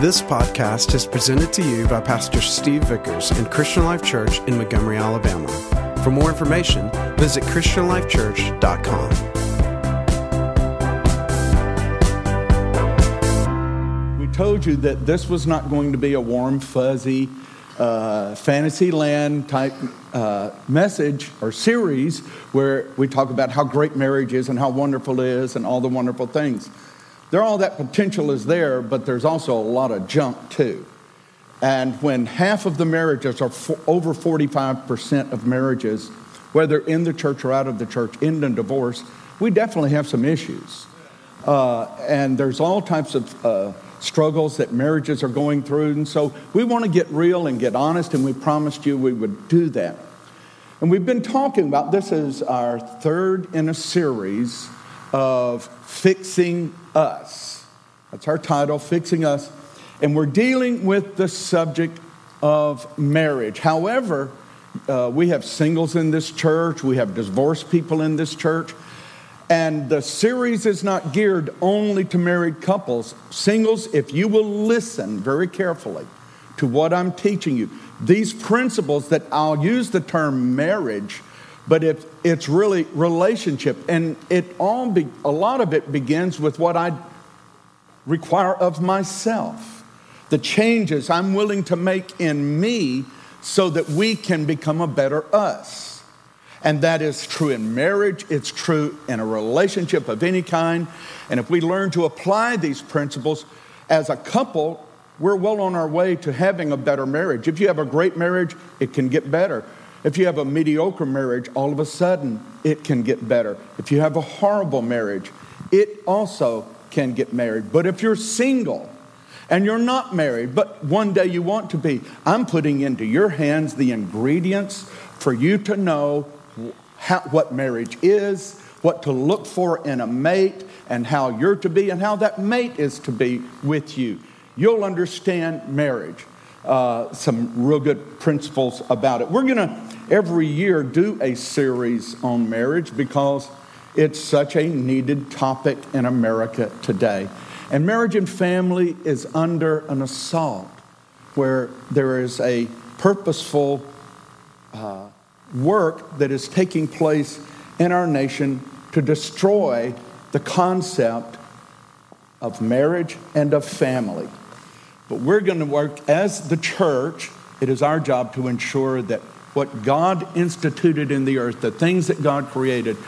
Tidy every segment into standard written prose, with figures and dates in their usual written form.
This podcast is presented to you by Pastor Steve Vickers and Christian Life Church in Montgomery, Alabama. For more information, visit ChristianLifeChurch.com. We told you that this was not going to be a warm, fuzzy, fantasy land type message or series where we talk about how great marriage is and how wonderful it is and all the wonderful things. There, all that potential is there, but there's also a lot of junk too. And when half of the marriages are over 45% of marriages, whether in the church or out of the church, end in divorce, we definitely have some issues. And there's all types of struggles that marriages are going through. And so we want to get real and get honest, and we promised you we would do that. And we've been talking about, this is our third in a series of Fixing Us. That's our title, Fixing Us. And we're dealing with the subject of marriage. However, we have singles in this church. We have divorced people in this church. And the series is not geared only to married couples. Singles, if you will listen very carefully to what I'm teaching you, these principles that I'll use the term marriage, but if it's really relationship, and a lot of it begins with what I require of myself, the changes I'm willing to make in me so that we can become a better us. And that is true in marriage. It's true in a relationship of any kind. And if we learn to apply these principles as a couple, we're well on our way to having a better marriage. If you have a great marriage, it can get better. If you have a mediocre marriage, all of a sudden, it can get better. If you have a horrible marriage, it also can get married. But if you're single and you're not married, but one day you want to be, I'm putting into your hands the ingredients for you to know what marriage is, what to look for in a mate, and how you're to be, and how that mate is to be with you. You'll understand marriage. Some real good principles about it. We're going to every year do a series on marriage because it's such a needed topic in America today. And marriage and family is under an assault where there is a purposeful work that is taking place in our nation to destroy the concept of marriage and of family. But we're going to work as the church. It is our job to ensure that what God instituted in the earth, the things that God created,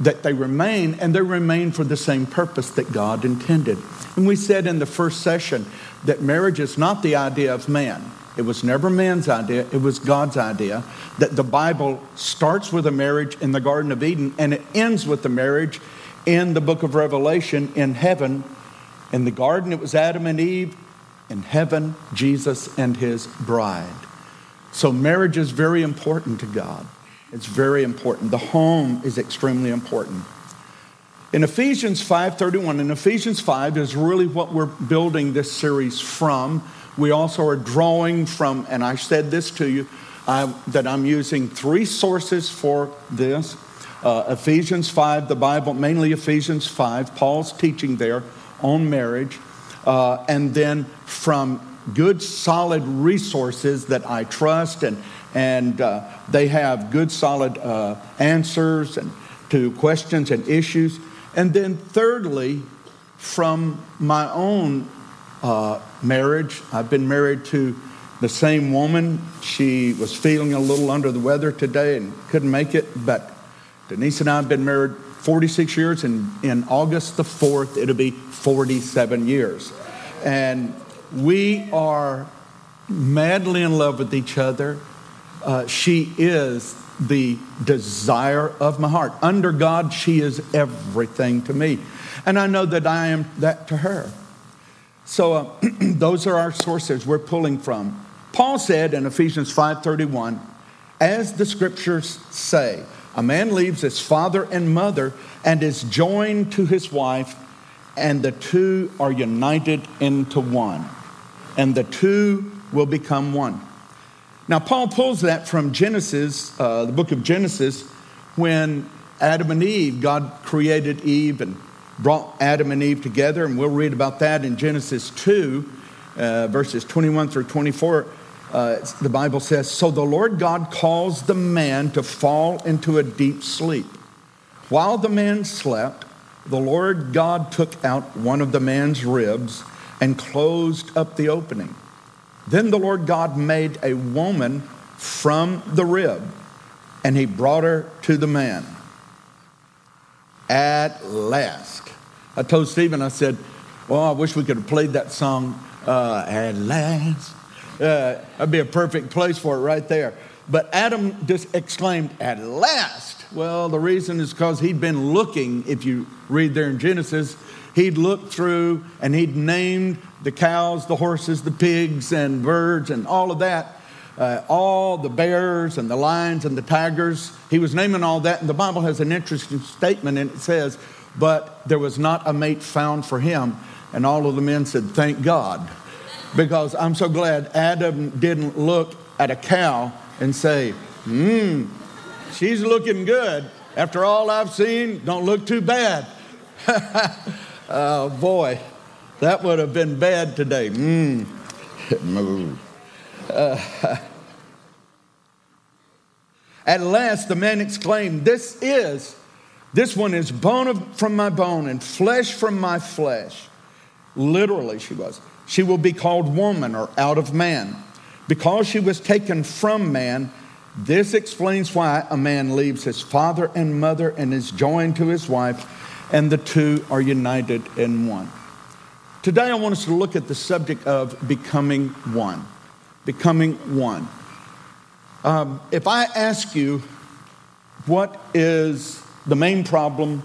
that they remain, and they remain for the same purpose that God intended. And we said in the first session that marriage is not the idea of man. It was never man's idea. It was God's idea. That the Bible starts with a marriage in the Garden of Eden, and it ends with the marriage in the book of Revelation in heaven. In the garden, it was Adam and Eve. In heaven, Jesus and his bride. So marriage is very important to God. It's very important. The home is extremely important. In Ephesians 5:31, and Ephesians 5 is really what we're building this series from. We also are drawing from, and I said this to you, that I'm using three sources for this. Ephesians 5, the Bible, mainly Ephesians 5, Paul's teaching there on marriage. And then from good, solid resources that I trust, and they have good, solid answers and to questions and issues. And then thirdly, from my own marriage. I've been married to the same woman. She was feeling a little under the weather today and couldn't make it, but Denise and I have been married 46 years, and in August the 4th, it'll be 47 years. And we are madly in love with each other. She is the desire of my heart. Under God, she is everything to me. And I know that I am that to her. So those are our sources we're pulling from. Paul said in Ephesians 5:31, as the scriptures say, a man leaves his father and mother and is joined to his wife, and the two are united into one. And the two will become one. Now, Paul pulls that from Genesis, the book of Genesis, when Adam and Eve, God created Eve and brought Adam and Eve together. And we'll read about that in Genesis 2. verses 21 through 24, the Bible says, "So the Lord God caused the man to fall into a deep sleep. While the man slept, the Lord God took out one of the man's ribs and closed up the opening. Then the Lord God made a woman from the rib, and he brought her to the man." At last. I told Stephen, I said, well, I wish we could have played that song, at last. That'd be a perfect place for it right there. But Adam just exclaimed, "At last." Well, the reason is because he'd been looking. If you read there in Genesis, he'd looked through and he'd named the cows, the horses, the pigs and birds and all of that, all the bears and the lions and the tigers. He was naming all that. And the Bible has an interesting statement, and it says, "But there was not a mate found for him." And all of the men said, "Thank God," because I'm so glad Adam didn't look at a cow and say, "She's looking good. After all I've seen, don't look too bad." Oh boy, that would have been bad today. At last the man exclaimed, this one is bone from my bone and flesh from my flesh." Literally, she will be called woman, or out of man, because she was taken from man. This explains why a man leaves his father and mother and is joined to his wife, and the two are united in one. Today I want us to look at the subject of becoming one. Becoming one. If I ask you, what is the main problem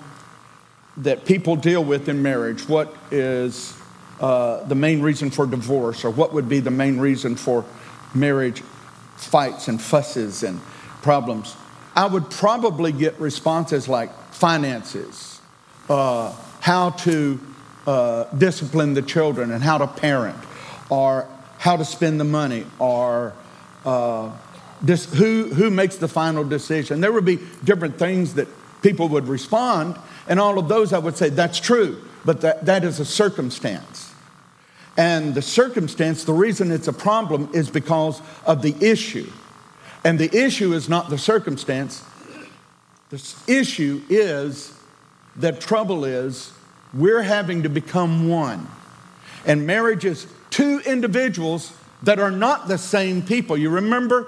that people deal with in marriage? What is the main reason for divorce? Or what would be the main reason for marriage fights and fusses and problems? I would probably get responses like finances, how to discipline the children and how to parent, or how to spend the money, or who makes the final decision. There would be different things that people would respond, and all of those I would say, that's true, but that is a circumstance. And the circumstance, the reason it's a problem is because of the issue. And the issue is not the circumstance. The issue is, the trouble is, we're having to become one. And marriage is two individuals that are not the same people. You remember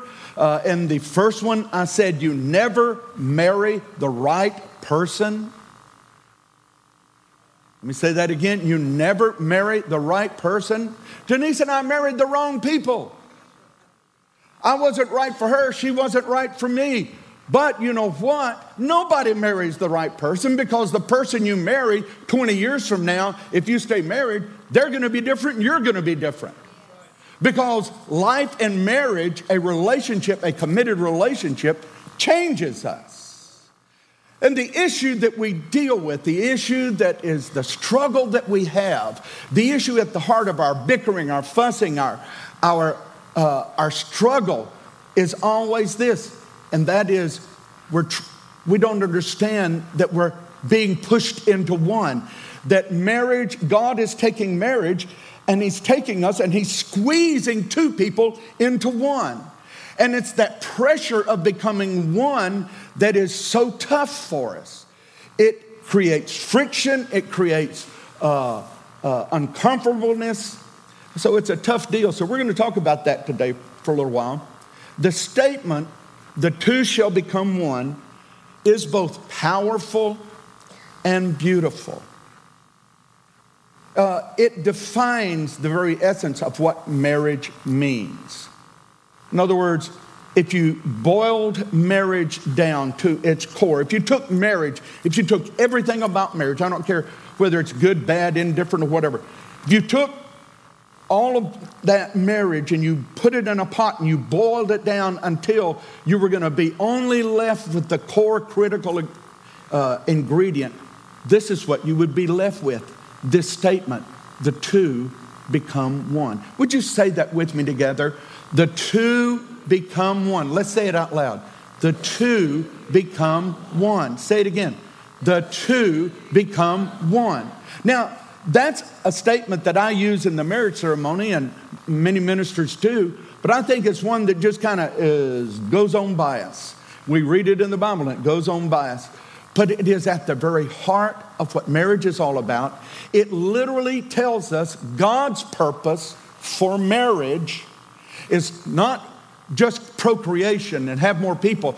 in the first one I said, you never marry the right person. Let me say that again. You never marry the right person. Denise and I married the wrong people. I wasn't right for her. She wasn't right for me. But you know what? Nobody marries the right person, because the person you marry 20 years from now, if you stay married, they're going to be different and you're going to be different. Because life and marriage, a relationship, a committed relationship, changes us. And the issue that we deal with, the issue that is the struggle that we have, the issue at the heart of our bickering, our fussing, our struggle is always this, and that is we don't understand that we're being pushed into one, that marriage, God is taking marriage and he's taking us and he's squeezing two people into one. And it's that pressure of becoming one that is so tough for us. It creates friction. It creates uncomfortableness. So it's a tough deal. So we're going to talk about that today for a little while. The statement, "The two shall become one," is both powerful and beautiful. It defines the very essence of what marriage means. In other words, if you boiled marriage down to its core, if you took everything about marriage, I don't care whether it's good, bad, indifferent, or whatever. If you took all of that marriage and you put it in a pot and you boiled it down until you were going to be only left with the core critical ingredient, this is what you would be left with. This statement, the two become one. Would you say that with me together? The two become one. Let's say it out loud. The two become one. Say it again. The two become one. Now, That's a statement that I use in the marriage ceremony, and many ministers too, but I think it's one that just kind of goes on by us. We read it in the Bible and it goes on by us. But it is at the very heart of what marriage is all about. It literally tells us God's purpose for marriage is not just procreation and have more people.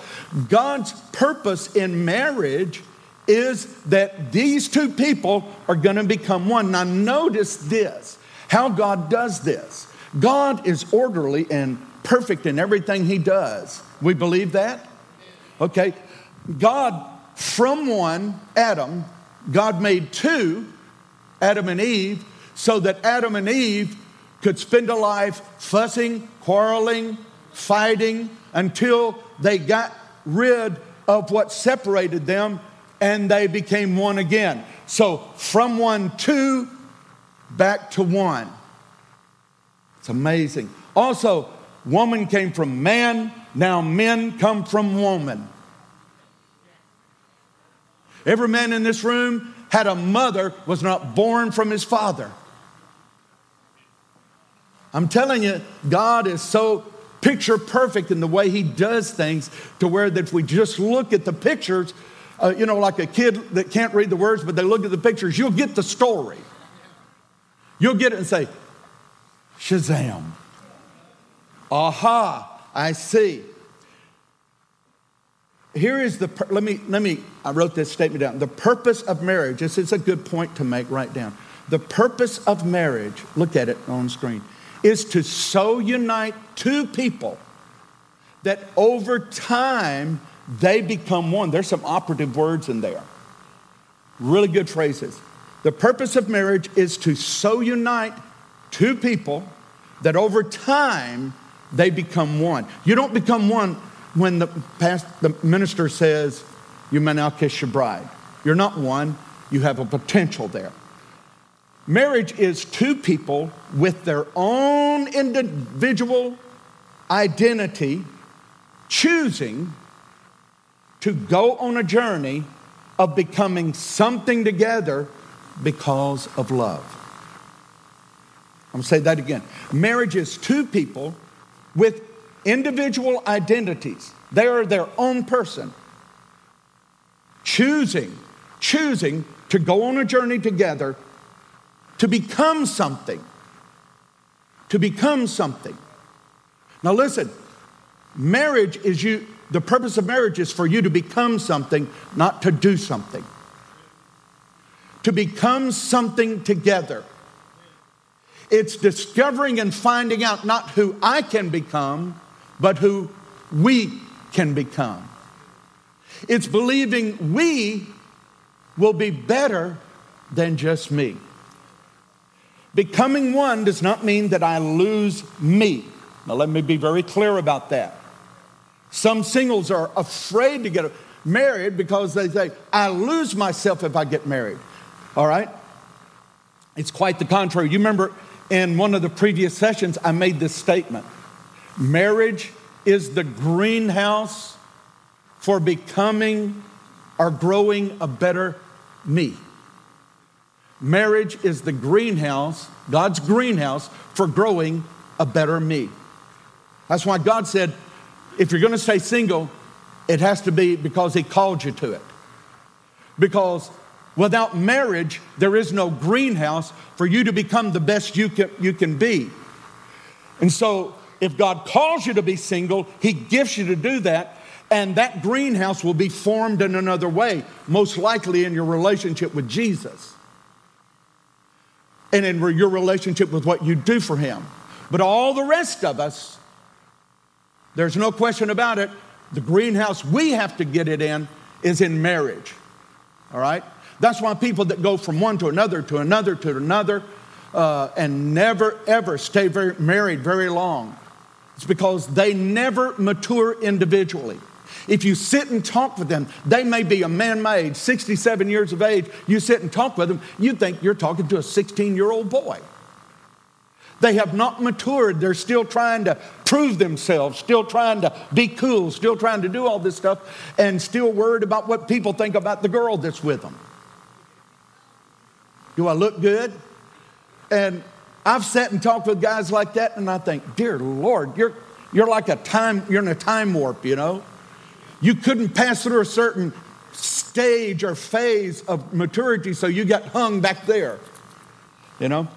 God's purpose in marriage is that these two people are going to become one. Now notice this, how God does this. God is orderly and perfect in everything he does. We believe that? Okay. God, from one, Adam, God made two, Adam and Eve, so that Adam and Eve could spend a life fussing, quarreling, fighting until they got rid of what separated them and they became one again. So from one, two, back to one. It's amazing. Also, woman came from man. Now men come from woman. Every man in this room had a mother, was not born from his father. I'm telling you, God is so picture perfect in the way he does things to where that if we just look at the pictures, like a kid that can't read the words, but they look at the pictures, you'll get the story. You'll get it and say, Shazam. Aha, I see. Here is the, I wrote this statement down. The purpose of marriage, this is a good point to make, write down. The purpose of marriage, look at it on screen, is to so unite two people that over time they become one. There's some operative words in there. Really good phrases. The purpose of marriage is to so unite two people that over time they become one. You don't become one when the minister says, you may now kiss your bride. You're not one, you have a potential there. Marriage is two people with their own individual identity choosing to go on a journey of becoming something together because of love. I'm gonna say that again. Marriage is two people with individual identities. They are their own person. Choosing to go on a journey together to become something. Now listen, marriage is you, the purpose of marriage is for you to become something, not to do something. To become something together. It's discovering and finding out not who I can become, but who we can become. It's believing we will be better than just me. Becoming one does not mean that I lose me. Now, let me be very clear about that. Some singles are afraid to get married because they say, I lose myself if I get married. All right? It's quite the contrary. You remember in one of the previous sessions, I made this statement. Marriage is the greenhouse for becoming or growing a better me. Marriage is the greenhouse, God's greenhouse, for growing a better me. That's why God said, if you're going to stay single, it has to be because he called you to it. Because without marriage, there is no greenhouse for you to become the best you can be. And so if God calls you to be single, he gifts you to do that. And that greenhouse will be formed in another way, most likely in your relationship with Jesus. And in your relationship with what you do for him. But all the rest of us, there's no question about it, the greenhouse we have to get it in is in marriage, all right? That's why people that go from one to another, and never ever stay married very long, it's because they never mature individually. If you sit and talk with them, they may be a man-made, 67 years of age. You sit and talk with them, you think you're talking to a 16-year-old boy. They have not matured. They're still trying to prove themselves, still trying to be cool, still trying to do all this stuff, and still worried about what people think about the girl that's with them. Do I look good? And I've sat and talked with guys like that, and I think, dear Lord, you're like a time, you're in a time warp, you know? You couldn't pass through a certain stage or phase of maturity, so you got hung back there, you know?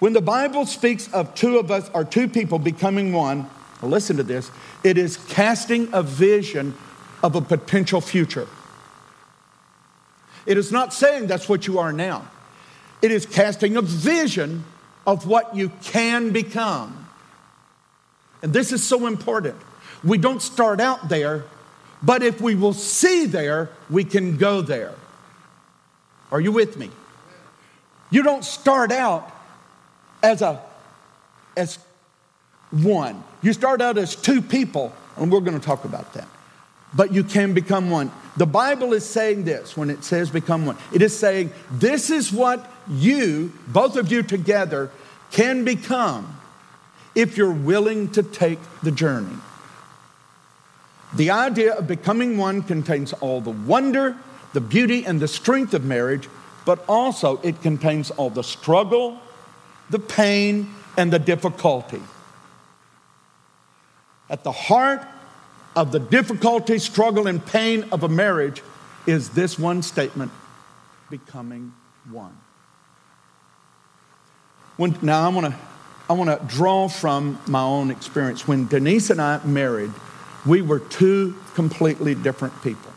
When the Bible speaks of two of us or two people becoming one, listen to this, it is casting a vision of a potential future. It is not saying that's what you are now. It is casting a vision of what you can become. And this is so important. We don't start out there, but if we will see there, we can go there. Are you with me? You don't start out as one. You start out as two people, and we're going to talk about that. But you can become one. The Bible is saying this when it says become one. It is saying this is what you, both of you together, can become if you're willing to take the journey. The idea of becoming one contains all the wonder, the beauty, and the strength of marriage, but also it contains all the struggle, the pain, and the difficulty. At the heart of the difficulty, struggle, and pain of a marriage is this one statement, becoming one. Now I want to draw from my own experience. When Denise and I married, we were two completely different people.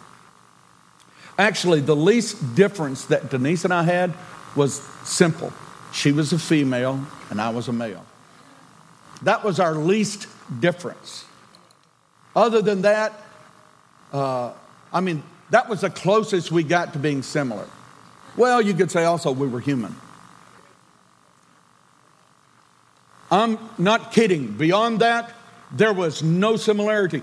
Actually, the least difference that Denise and I had was simple. She was a female and I was a male. That was our least difference. Other than that, that was the closest we got to being similar. Well, you could say also we were human. I'm not kidding. Beyond that, there was no similarity.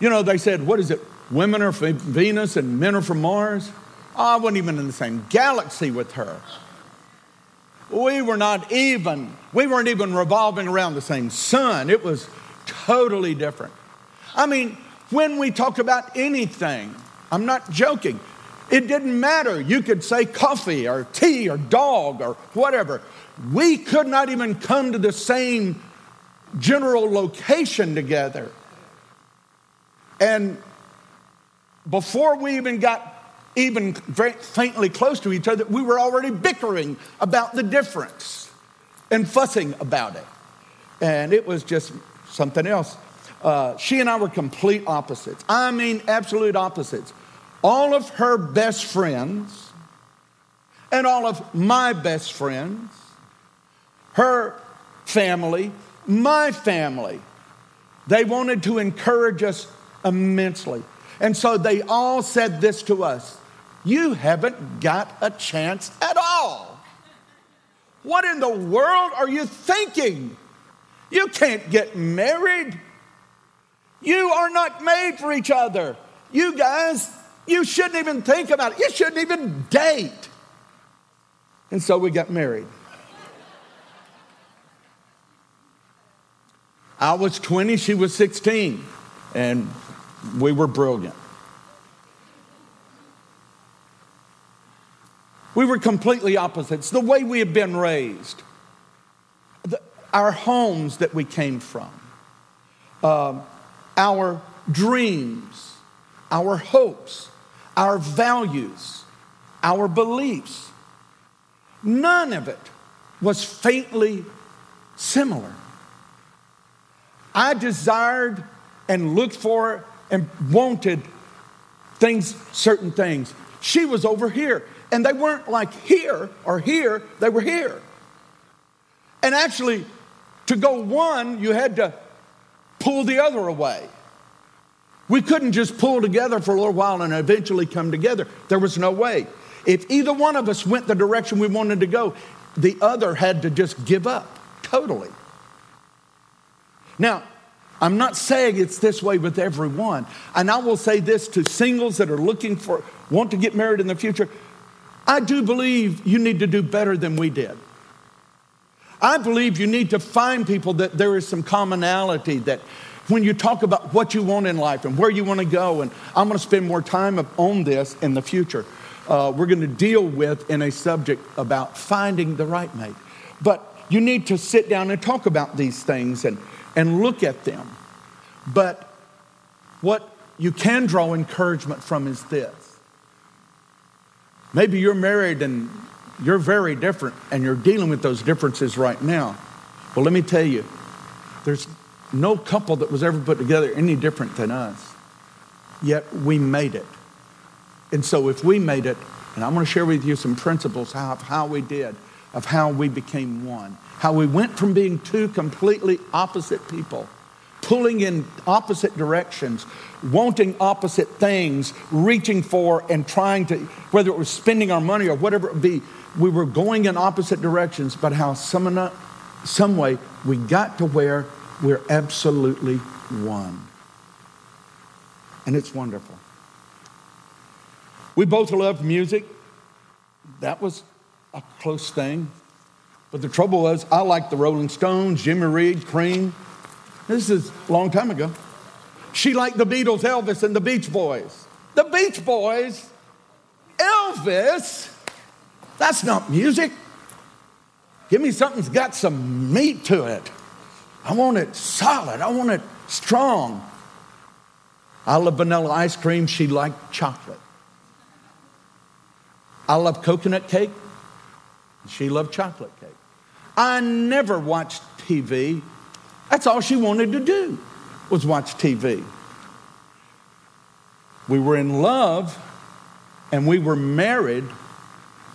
You know, they said, what is it? Women are from Venus and men are from Mars. I wasn't even in the same galaxy with her. We weren't even revolving around the same sun. It was totally different. I mean, when we talked about anything, I'm not joking. It didn't matter. You could say coffee or tea or dog or whatever. We could not even come to the same general location together. And before we even got even very faintly close to each other, we were already bickering about the difference and fussing about it. And it was just something else. She and I were complete opposites. I mean, absolute opposites. All of her best friends and all of my best friends, her family, my family, they wanted to encourage us immensely. And so they all said this to us, you haven't got a chance at all. What in the world are you thinking? You can't get married. You are not made for each other. You guys, you shouldn't even think about it. You shouldn't even date. And so we got married. I was 20, she was 16, and we were brilliant. We were completely opposites. The way we had been raised, our homes that we came from, our dreams, our hopes, our values, our beliefs, none of it was faintly similar. I desired and looked for and wanted things, certain things. She was over here, and they weren't like here or here, they were here. And actually, to go one, you had to pull the other away. We couldn't just pull together for a little while and eventually come together. There was no way. If either one of us went the direction we wanted to go, the other had to just give up totally. Now, I'm not saying it's this way with everyone. And I will say this to singles that are looking for, want to get married in the future. I do believe you need to do better than we did. I believe you need to find people that there is some commonality, that when you talk about what you want in life and where you want to go, and I'm going to spend more time on this in the future. we're going to deal with in a subject about finding the right mate. But you need to sit down and talk about these things and look at them. But what you can draw encouragement from is this. Maybe you're married and you're very different and you're dealing with those differences right now. Well, let me tell you, there's no couple that was ever put together any different than us. Yet we made it. And so if we made it, and I'm going to share with you some principles of how we did, of how we became one, how we went from being two completely opposite people, pulling in opposite directions, wanting opposite things, reaching for and trying to, whether it was spending our money or whatever it would be, we were going in opposite directions, but how some way we got to where we're absolutely one. And it's wonderful. We both loved music. That was a close thing. But the trouble was, I liked the Rolling Stones, Jimmy Reed, Cream. This is a long time ago. She liked the Beatles, Elvis, and the Beach Boys. The Beach Boys? Elvis? That's not music. Give me something that's got some meat to it. I want it solid. I want it strong. I love vanilla ice cream. She liked chocolate. I love coconut cake. She loved chocolate cake. I never watched TV. That's all she wanted to do was watch TV. We were in love and we were married,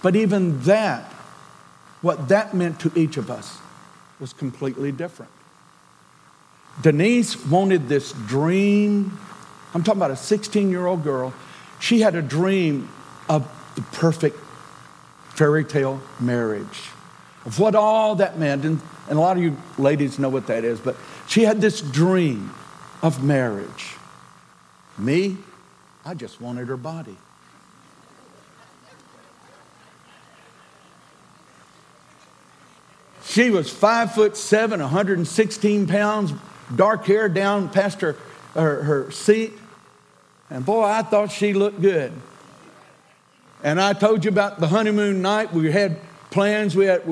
but even that, what that meant to each of us was completely different. Denise wanted this dream. I'm talking about a 16-year-old girl. She had a dream of the perfect fairy tale marriage, of what all that meant. And a lot of you ladies know what that is, but she had this dream of marriage. Me, I just wanted her body. She was 5'7", 116 pounds, dark hair down past her seat. And boy, I thought she looked good. And I told you about the honeymoon night. We had plans, we had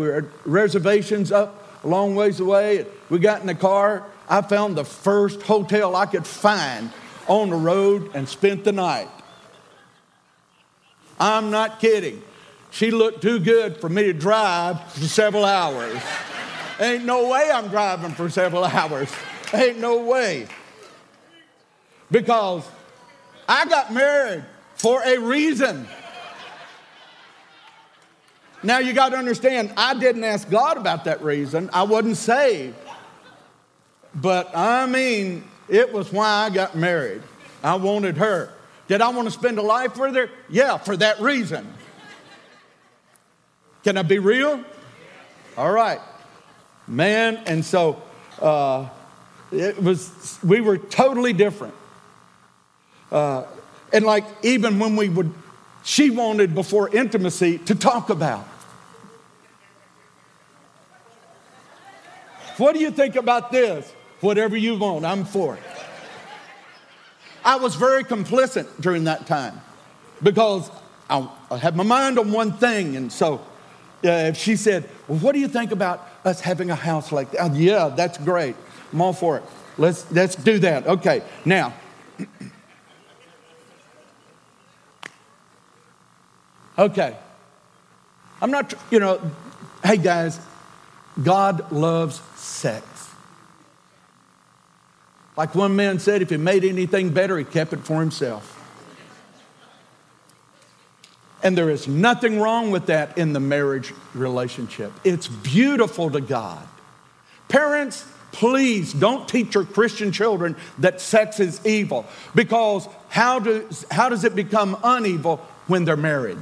reservations up a long ways away. We got in the car. I found the first hotel I could find on the road and spent the night. I'm not kidding. She looked too good for me to drive for several hours. Ain't no way I'm driving for several hours. Ain't no way. Because I got married for a reason. Now, you got to understand, I didn't ask God about that reason. I wasn't saved. But, I mean, it was why I got married. I wanted her. Did I want to spend a life with her? Yeah, for that reason. Can I be real? All right. Man, and so we were totally different. And like even when we would, she wanted before intimacy to talk about. What do you think about this? Whatever you want, I'm for it. I was very complicit during that time because I had my mind on one thing. And so if she said, well, what do you think about us having a house like that? Yeah, that's great. I'm all for it. Let's do that. Okay, now. Okay, I'm not, hey guys, God loves sex. Like one man said, if he made anything better, he kept it for himself. And there is nothing wrong with that in the marriage relationship. It's beautiful to God. Parents, please don't teach your Christian children that sex is evil, because how does it become unevil when they're married?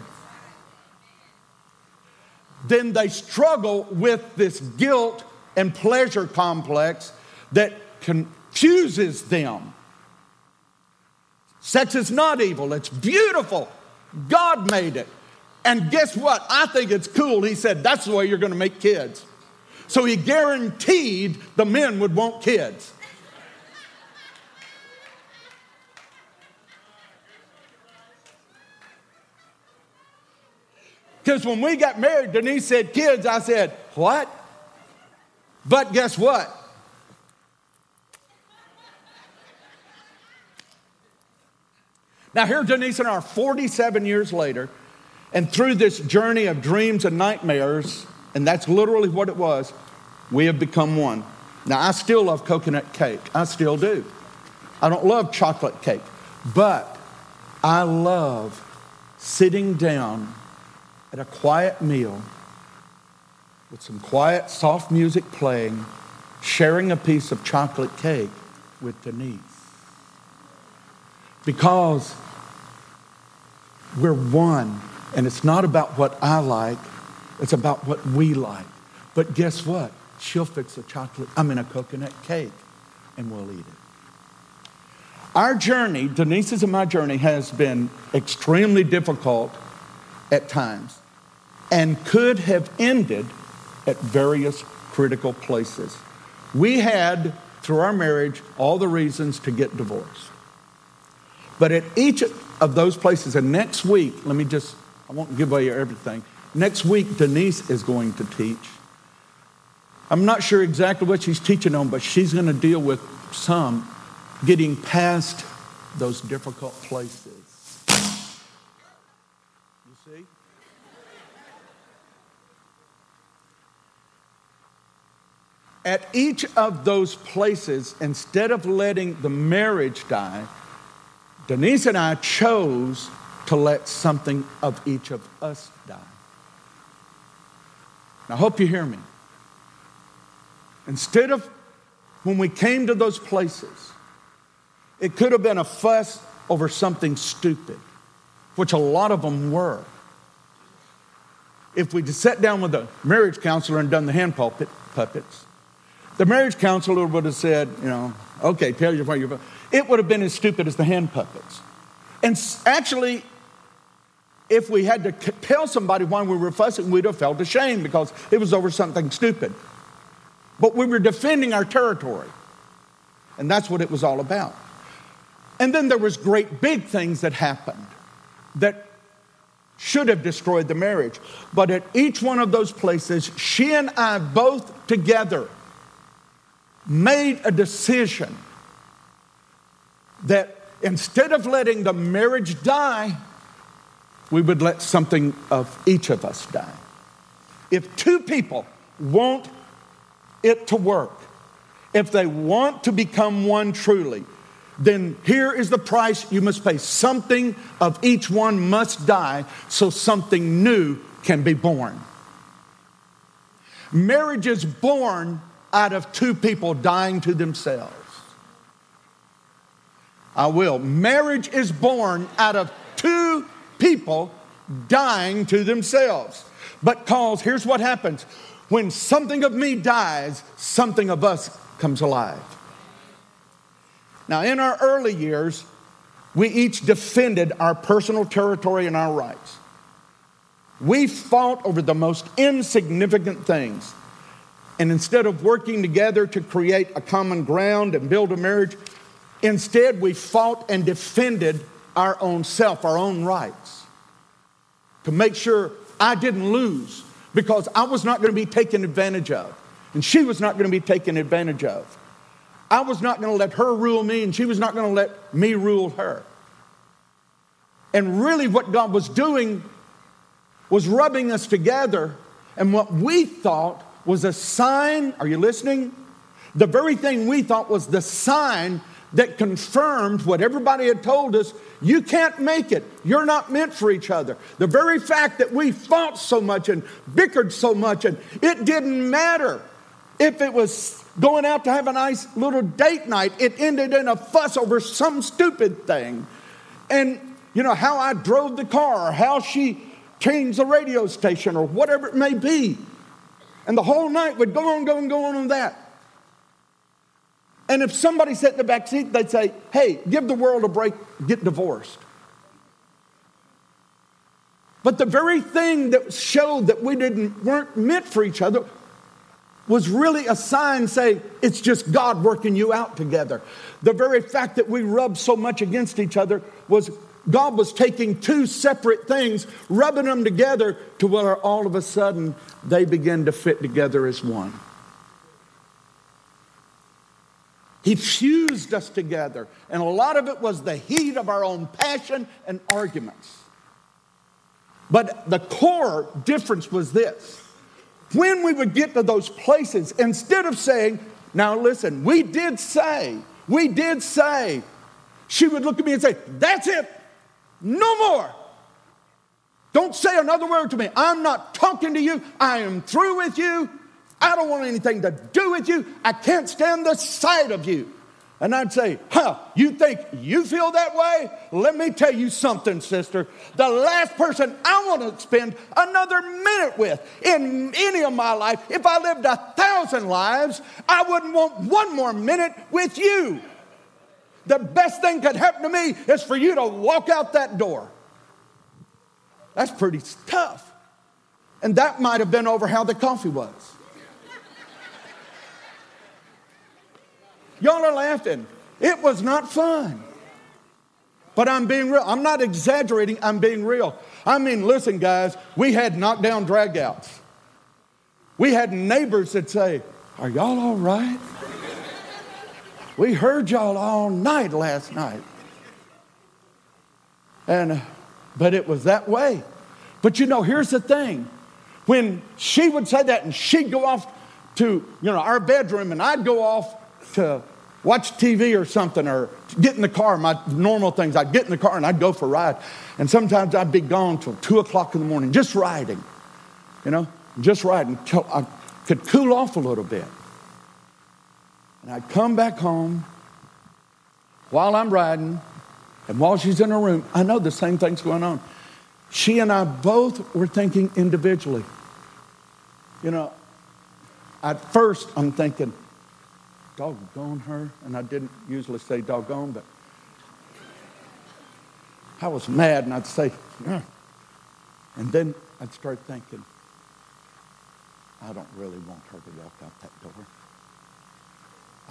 Then they struggle with this guilt and pleasure complex that confuses them. Sex is not evil. It's beautiful. God made it. And guess what? I think it's cool. He said, that's the way you're going to make kids. So he guaranteed the men would want kids. Because when we got married, Denise said, kids. I said, what? But guess what? Now here Denise and I are 47 years later, and through this journey of dreams and nightmares, and that's literally what it was, we have become one. Now I still love coconut cake. I still do. I don't love chocolate cake, but I love sitting down at a quiet meal with some quiet, soft music playing, sharing a piece of chocolate cake with Denise. Because we're one, and it's not about what I like, it's about what we like. But guess what? She'll fix a coconut cake, and we'll eat it. Our journey, Denise's and my journey, has been extremely difficult at times and could have ended at various critical places. We had, through our marriage, all the reasons to get divorced. But at each of those places, and next week, I won't give away everything. Next week, Denise is going to teach. I'm not sure exactly what she's teaching on, but she's going to deal with some getting past those difficult places. You see? At each of those places, instead of letting the marriage die, Denise and I chose to let something of each of us die. Now, I hope you hear me. Instead of when we came to those places, it could have been a fuss over something stupid, which a lot of them were. If we'd sat down with a marriage counselor and done the hand puppets, the marriage counselor would have said, okay, tell you where you're. It would have been as stupid as the hand puppets. And actually, if we had to tell somebody why we were fussing, we'd have felt ashamed because it was over something stupid. But we were defending our territory. And that's what it was all about. And then there was great big things that happened that should have destroyed the marriage. But at each one of those places, she and I both together made a decision that instead of letting the marriage die, we would let something of each of us die. If two people want it to work, if they want to become one truly, then here is the price you must pay. Something of each one must die so something new can be born. Marriage is born out of two people dying to themselves. Marriage is born out of two people dying to themselves. Because here's what happens. When something of me dies, something of us comes alive. Now, in our early years, we each defended our personal territory and our rights. We fought over the most insignificant things. And instead of working together to create a common ground and build a marriage, instead, we fought and defended our own self, our own rights, to make sure I didn't lose because I was not going to be taken advantage of, and she was not going to be taken advantage of. I was not going to let her rule me, and she was not going to let me rule her. And really what God was doing was rubbing us together, and what we thought was a sign, are you listening? The very thing we thought was the sign that confirmed what everybody had told us. You can't make it. You're not meant for each other. The very fact that we fought so much and bickered so much, and it didn't matter if it was going out to have a nice little date night, it ended in a fuss over some stupid thing. And how I drove the car, or how she changed the radio station, or whatever it may be. And the whole night would go on that. And if somebody sat in the back seat, they'd say, hey, give the world a break, get divorced. But the very thing that showed that we weren't meant for each other was really a sign saying, it's just God working you out together. The very fact that we rubbed so much against each other was God was taking two separate things, rubbing them together to where all of a sudden they begin to fit together as one. He fused us together. And a lot of it was the heat of our own passion and arguments. But the core difference was this. When we would get to those places, instead of saying, now listen, we did say, she would look at me and say, that's it, no more. Don't say another word to me. I'm not talking to you. I am through with you. I don't want anything to do with you. I can't stand the sight of you. And I'd say, you think you feel that way? Let me tell you something, sister. The last person I want to spend another minute with in any of my life, if I lived 1,000 lives, I wouldn't want one more minute with you. The best thing could happen to me is for you to walk out that door. That's pretty tough. And that might have been over how the coffee was. Y'all are laughing. It was not fun. But I'm being real. I'm not exaggerating. I'm being real. I mean, listen, guys, we had knockdown dragouts. We had neighbors that say, are y'all all right? We heard y'all all night last night. But it was that way. But, here's the thing. When she would say that and she'd go off to, our bedroom and I'd go off to watch TV or something, or get in the car, my normal things. I'd get in the car and I'd go for a ride. And sometimes I'd be gone till 2 o'clock in the morning, just riding, just riding until I could cool off a little bit. And I'd come back home while I'm riding and while she's in her room. I know the same thing's going on. She and I both were thinking individually. At first I'm thinking, doggone her. And I didn't usually say doggone, but I was mad and I'd say, yeah. And then I'd start thinking, I don't really want her to walk out that door.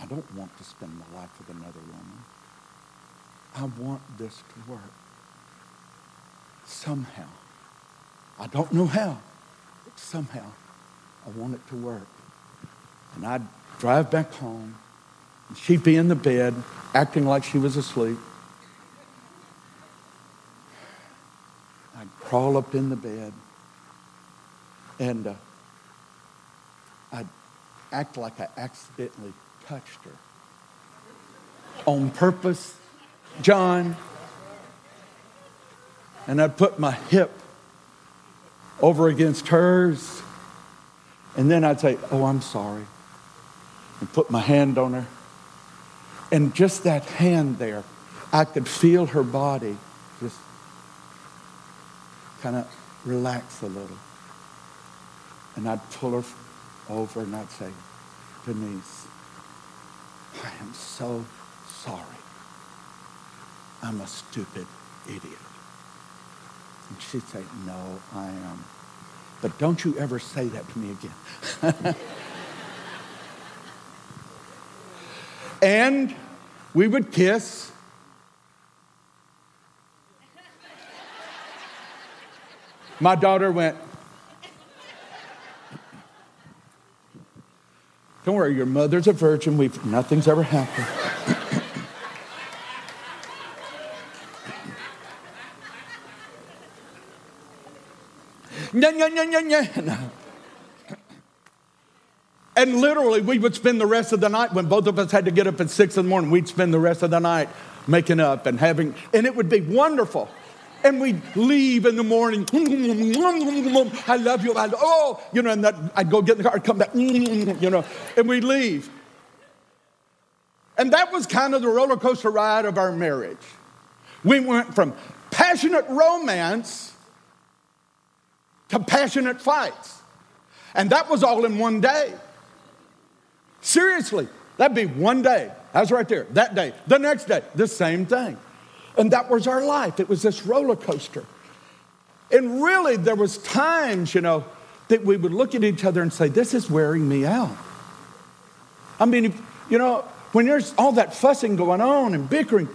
I don't want to spend my life with another woman. I want this to work somehow. I don't know how, but somehow I want it to work. And I'd drive back home, and she'd be in the bed, acting like she was asleep. I'd crawl up in the bed, and I'd act like I accidentally touched her on purpose, John. And I'd put my hip over against hers, and then I'd say, oh, I'm sorry. And put my hand on her. And just that hand there, I could feel her body just kind of relax a little. And I'd pull her over and I'd say, Denise, I am so sorry. I'm a stupid idiot. And she'd say, no, I am. But don't you ever say that to me again. And we would kiss. My daughter went, don't worry, your mother's a virgin. Nothing's ever happened. And literally, we would spend the rest of the night when both of us had to get up at 6 in the morning. We'd spend the rest of the night making up and having, and it would be wonderful. And we'd leave in the morning. I love you. I'd go get in the car, come back, and we'd leave. And that was kind of the roller coaster ride of our marriage. We went from passionate romance to passionate fights. And that was all in one day. Seriously, that'd be one day. That's right there, that day, the next day, the same thing. And that was our life. It was this roller coaster. And really, there was times, that we would look at each other and say, this is wearing me out. I mean, when there's all that fussing going on and bickering,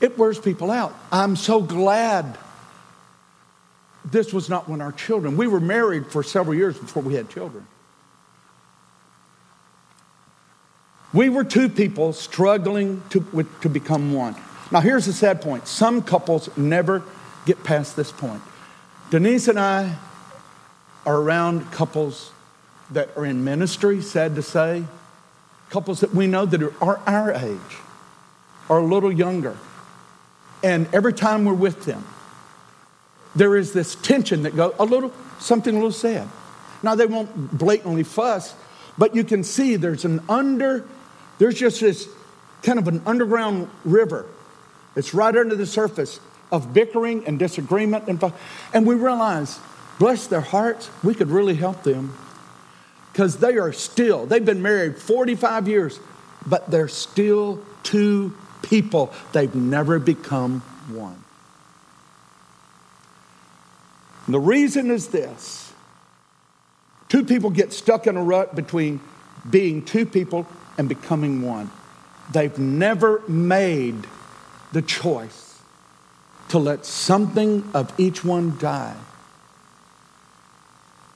It wears people out. I'm so glad this was not when our children, we were married for several years before we had children. We were two people struggling to become one. Now here's the sad point. Some couples never get past this point. Denise and I are around couples that are in ministry, sad to say. Couples that we know that are our age, or a little younger. And every time we're with them, there is this tension that goes, something a little sad. Now they won't blatantly fuss, but you can see there's just this kind of an underground river. It's right under the surface of bickering and disagreement. And we realize, bless their hearts, we could really help them because they've been married 45 years, but they're still two people. They've never become one. And the reason is this. Two people get stuck in a rut between being two people and becoming one. They've never made the choice to let something of each one die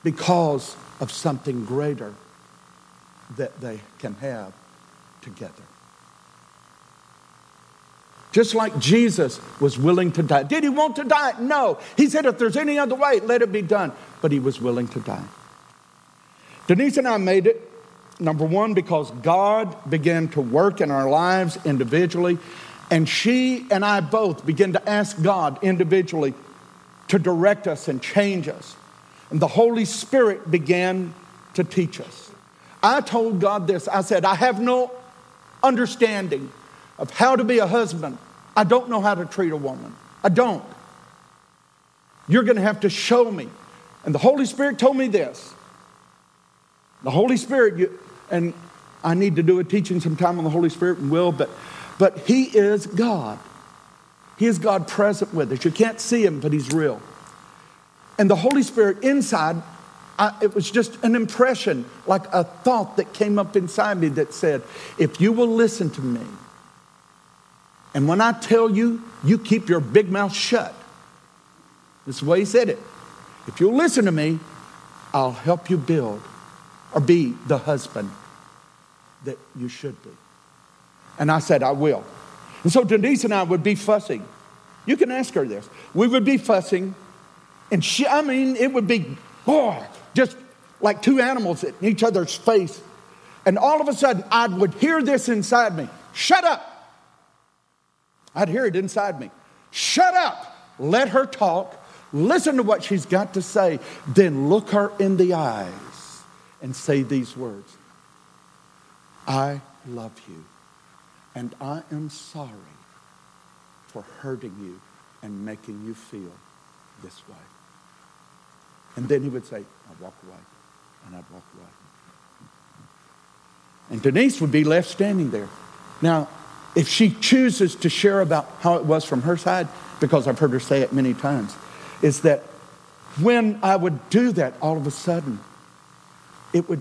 because of something greater that they can have together. Just like Jesus was willing to die. Did he want to die? No. He said, if there's any other way, let it be done. But he was willing to die. Denise and I made it, number one, because God began to work in our lives individually. And she and I both began to ask God individually to direct us and change us. And the Holy Spirit began to teach us. I told God this. I said, I have no understanding of how to be a husband. I don't know how to treat a woman. I don't. You're going to have to show me. And the Holy Spirit told me this. The Holy Spirit, and I need to do a teaching sometime on the Holy Spirit and will, but he is God. He is God present with us. You can't see him, but he's real. And the Holy Spirit inside, it was just an impression, like a thought that came up inside me that said, if you will listen to me, and when I tell you, you keep your big mouth shut. This is the way he said it. If you'll listen to me, I'll help you build or be the husband that you should be. And I said, I will. And so Denise and I would be fussing. You can ask her this. We would be fussing. And it would be, just like two animals in each other's face. And all of a sudden, I would hear this inside me. Shut up. I'd hear it inside me. Shut up. Let her talk. Listen to what she's got to say. Then look her in the eyes and say these words. I love you, and I am sorry for hurting you and making you feel this way. And then he would say, I'll walk away, and I'd walk away. And Denise would be left standing there. Now, if she chooses to share about how it was from her side, because I've heard her say it many times, is that when I would do that, all of a sudden,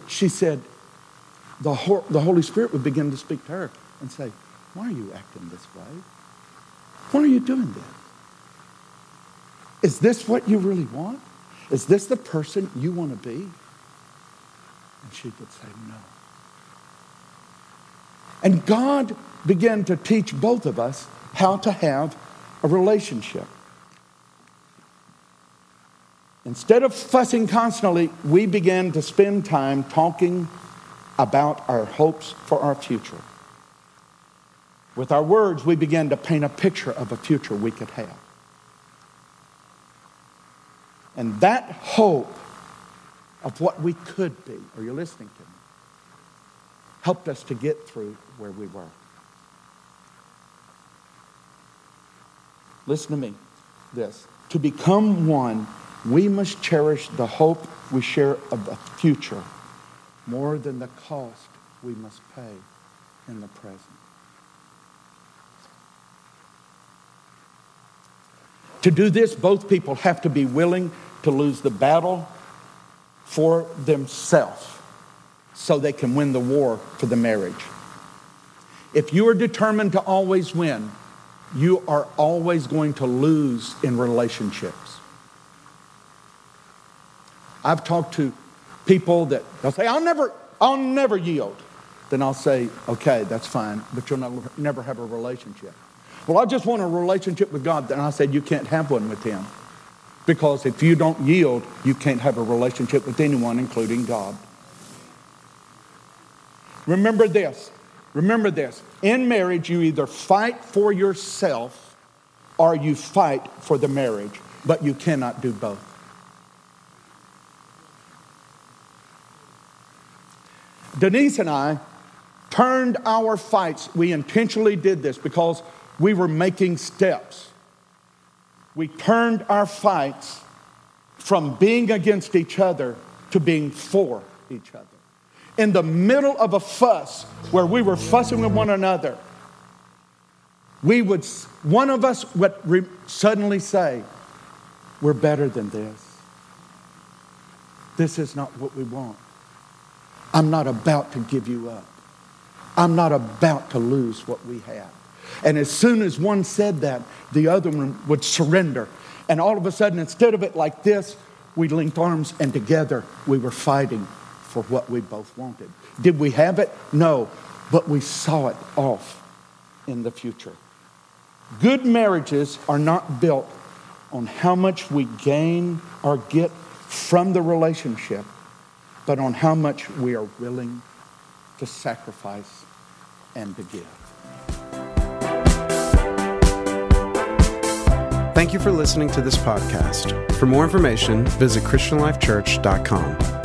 she said, the Holy Spirit would begin to speak to her and say, why are you acting this way? Why are you doing this? Is this what you really want? Is this the person you want to be? And she would say, no. And God began to teach both of us how to have a relationship. Instead of fussing constantly, we began to spend time talking about our hopes for our future. With our words, we began to paint a picture of a future we could have. And that hope of what we could be, are you listening to me, helped us to get through where we were. Listen to me, this. To become one, we must cherish the hope we share of the future more than the cost we must pay in the present. To do this, both people have to be willing to lose the battle for themselves so they can win the war for the marriage. If you are determined to always win, you are always going to lose in relationships. I've talked to people that they'll say, I'll never yield. Then I'll say, okay, that's fine, but you'll never have a relationship. Well, I just want a relationship with God. Then I said, you can't have one with him, because if you don't yield, you can't have a relationship with anyone, including God. Remember this. Remember this. In marriage, you either fight for yourself or you fight for the marriage, but you cannot do both. Denise and I turned our fights. We intentionally did this because we were making steps. We turned our fights from being against each other to being for each other. In the middle of a fuss where we were fussing with one another, one of us would suddenly say, we're better than this. This is not what we want. I'm not about to give you up. I'm not about to lose what we have. And as soon as one said that, the other one would surrender. And all of a sudden, instead of it like this, we linked arms and together we were fighting for what we both wanted. Did we have it? No, but we saw it off in the future. Good marriages are not built on how much we gain or get from the relationship, but on how much we are willing to sacrifice and to give. Thank you for listening to this podcast. For more information, visit ChristianLifeChurch.com.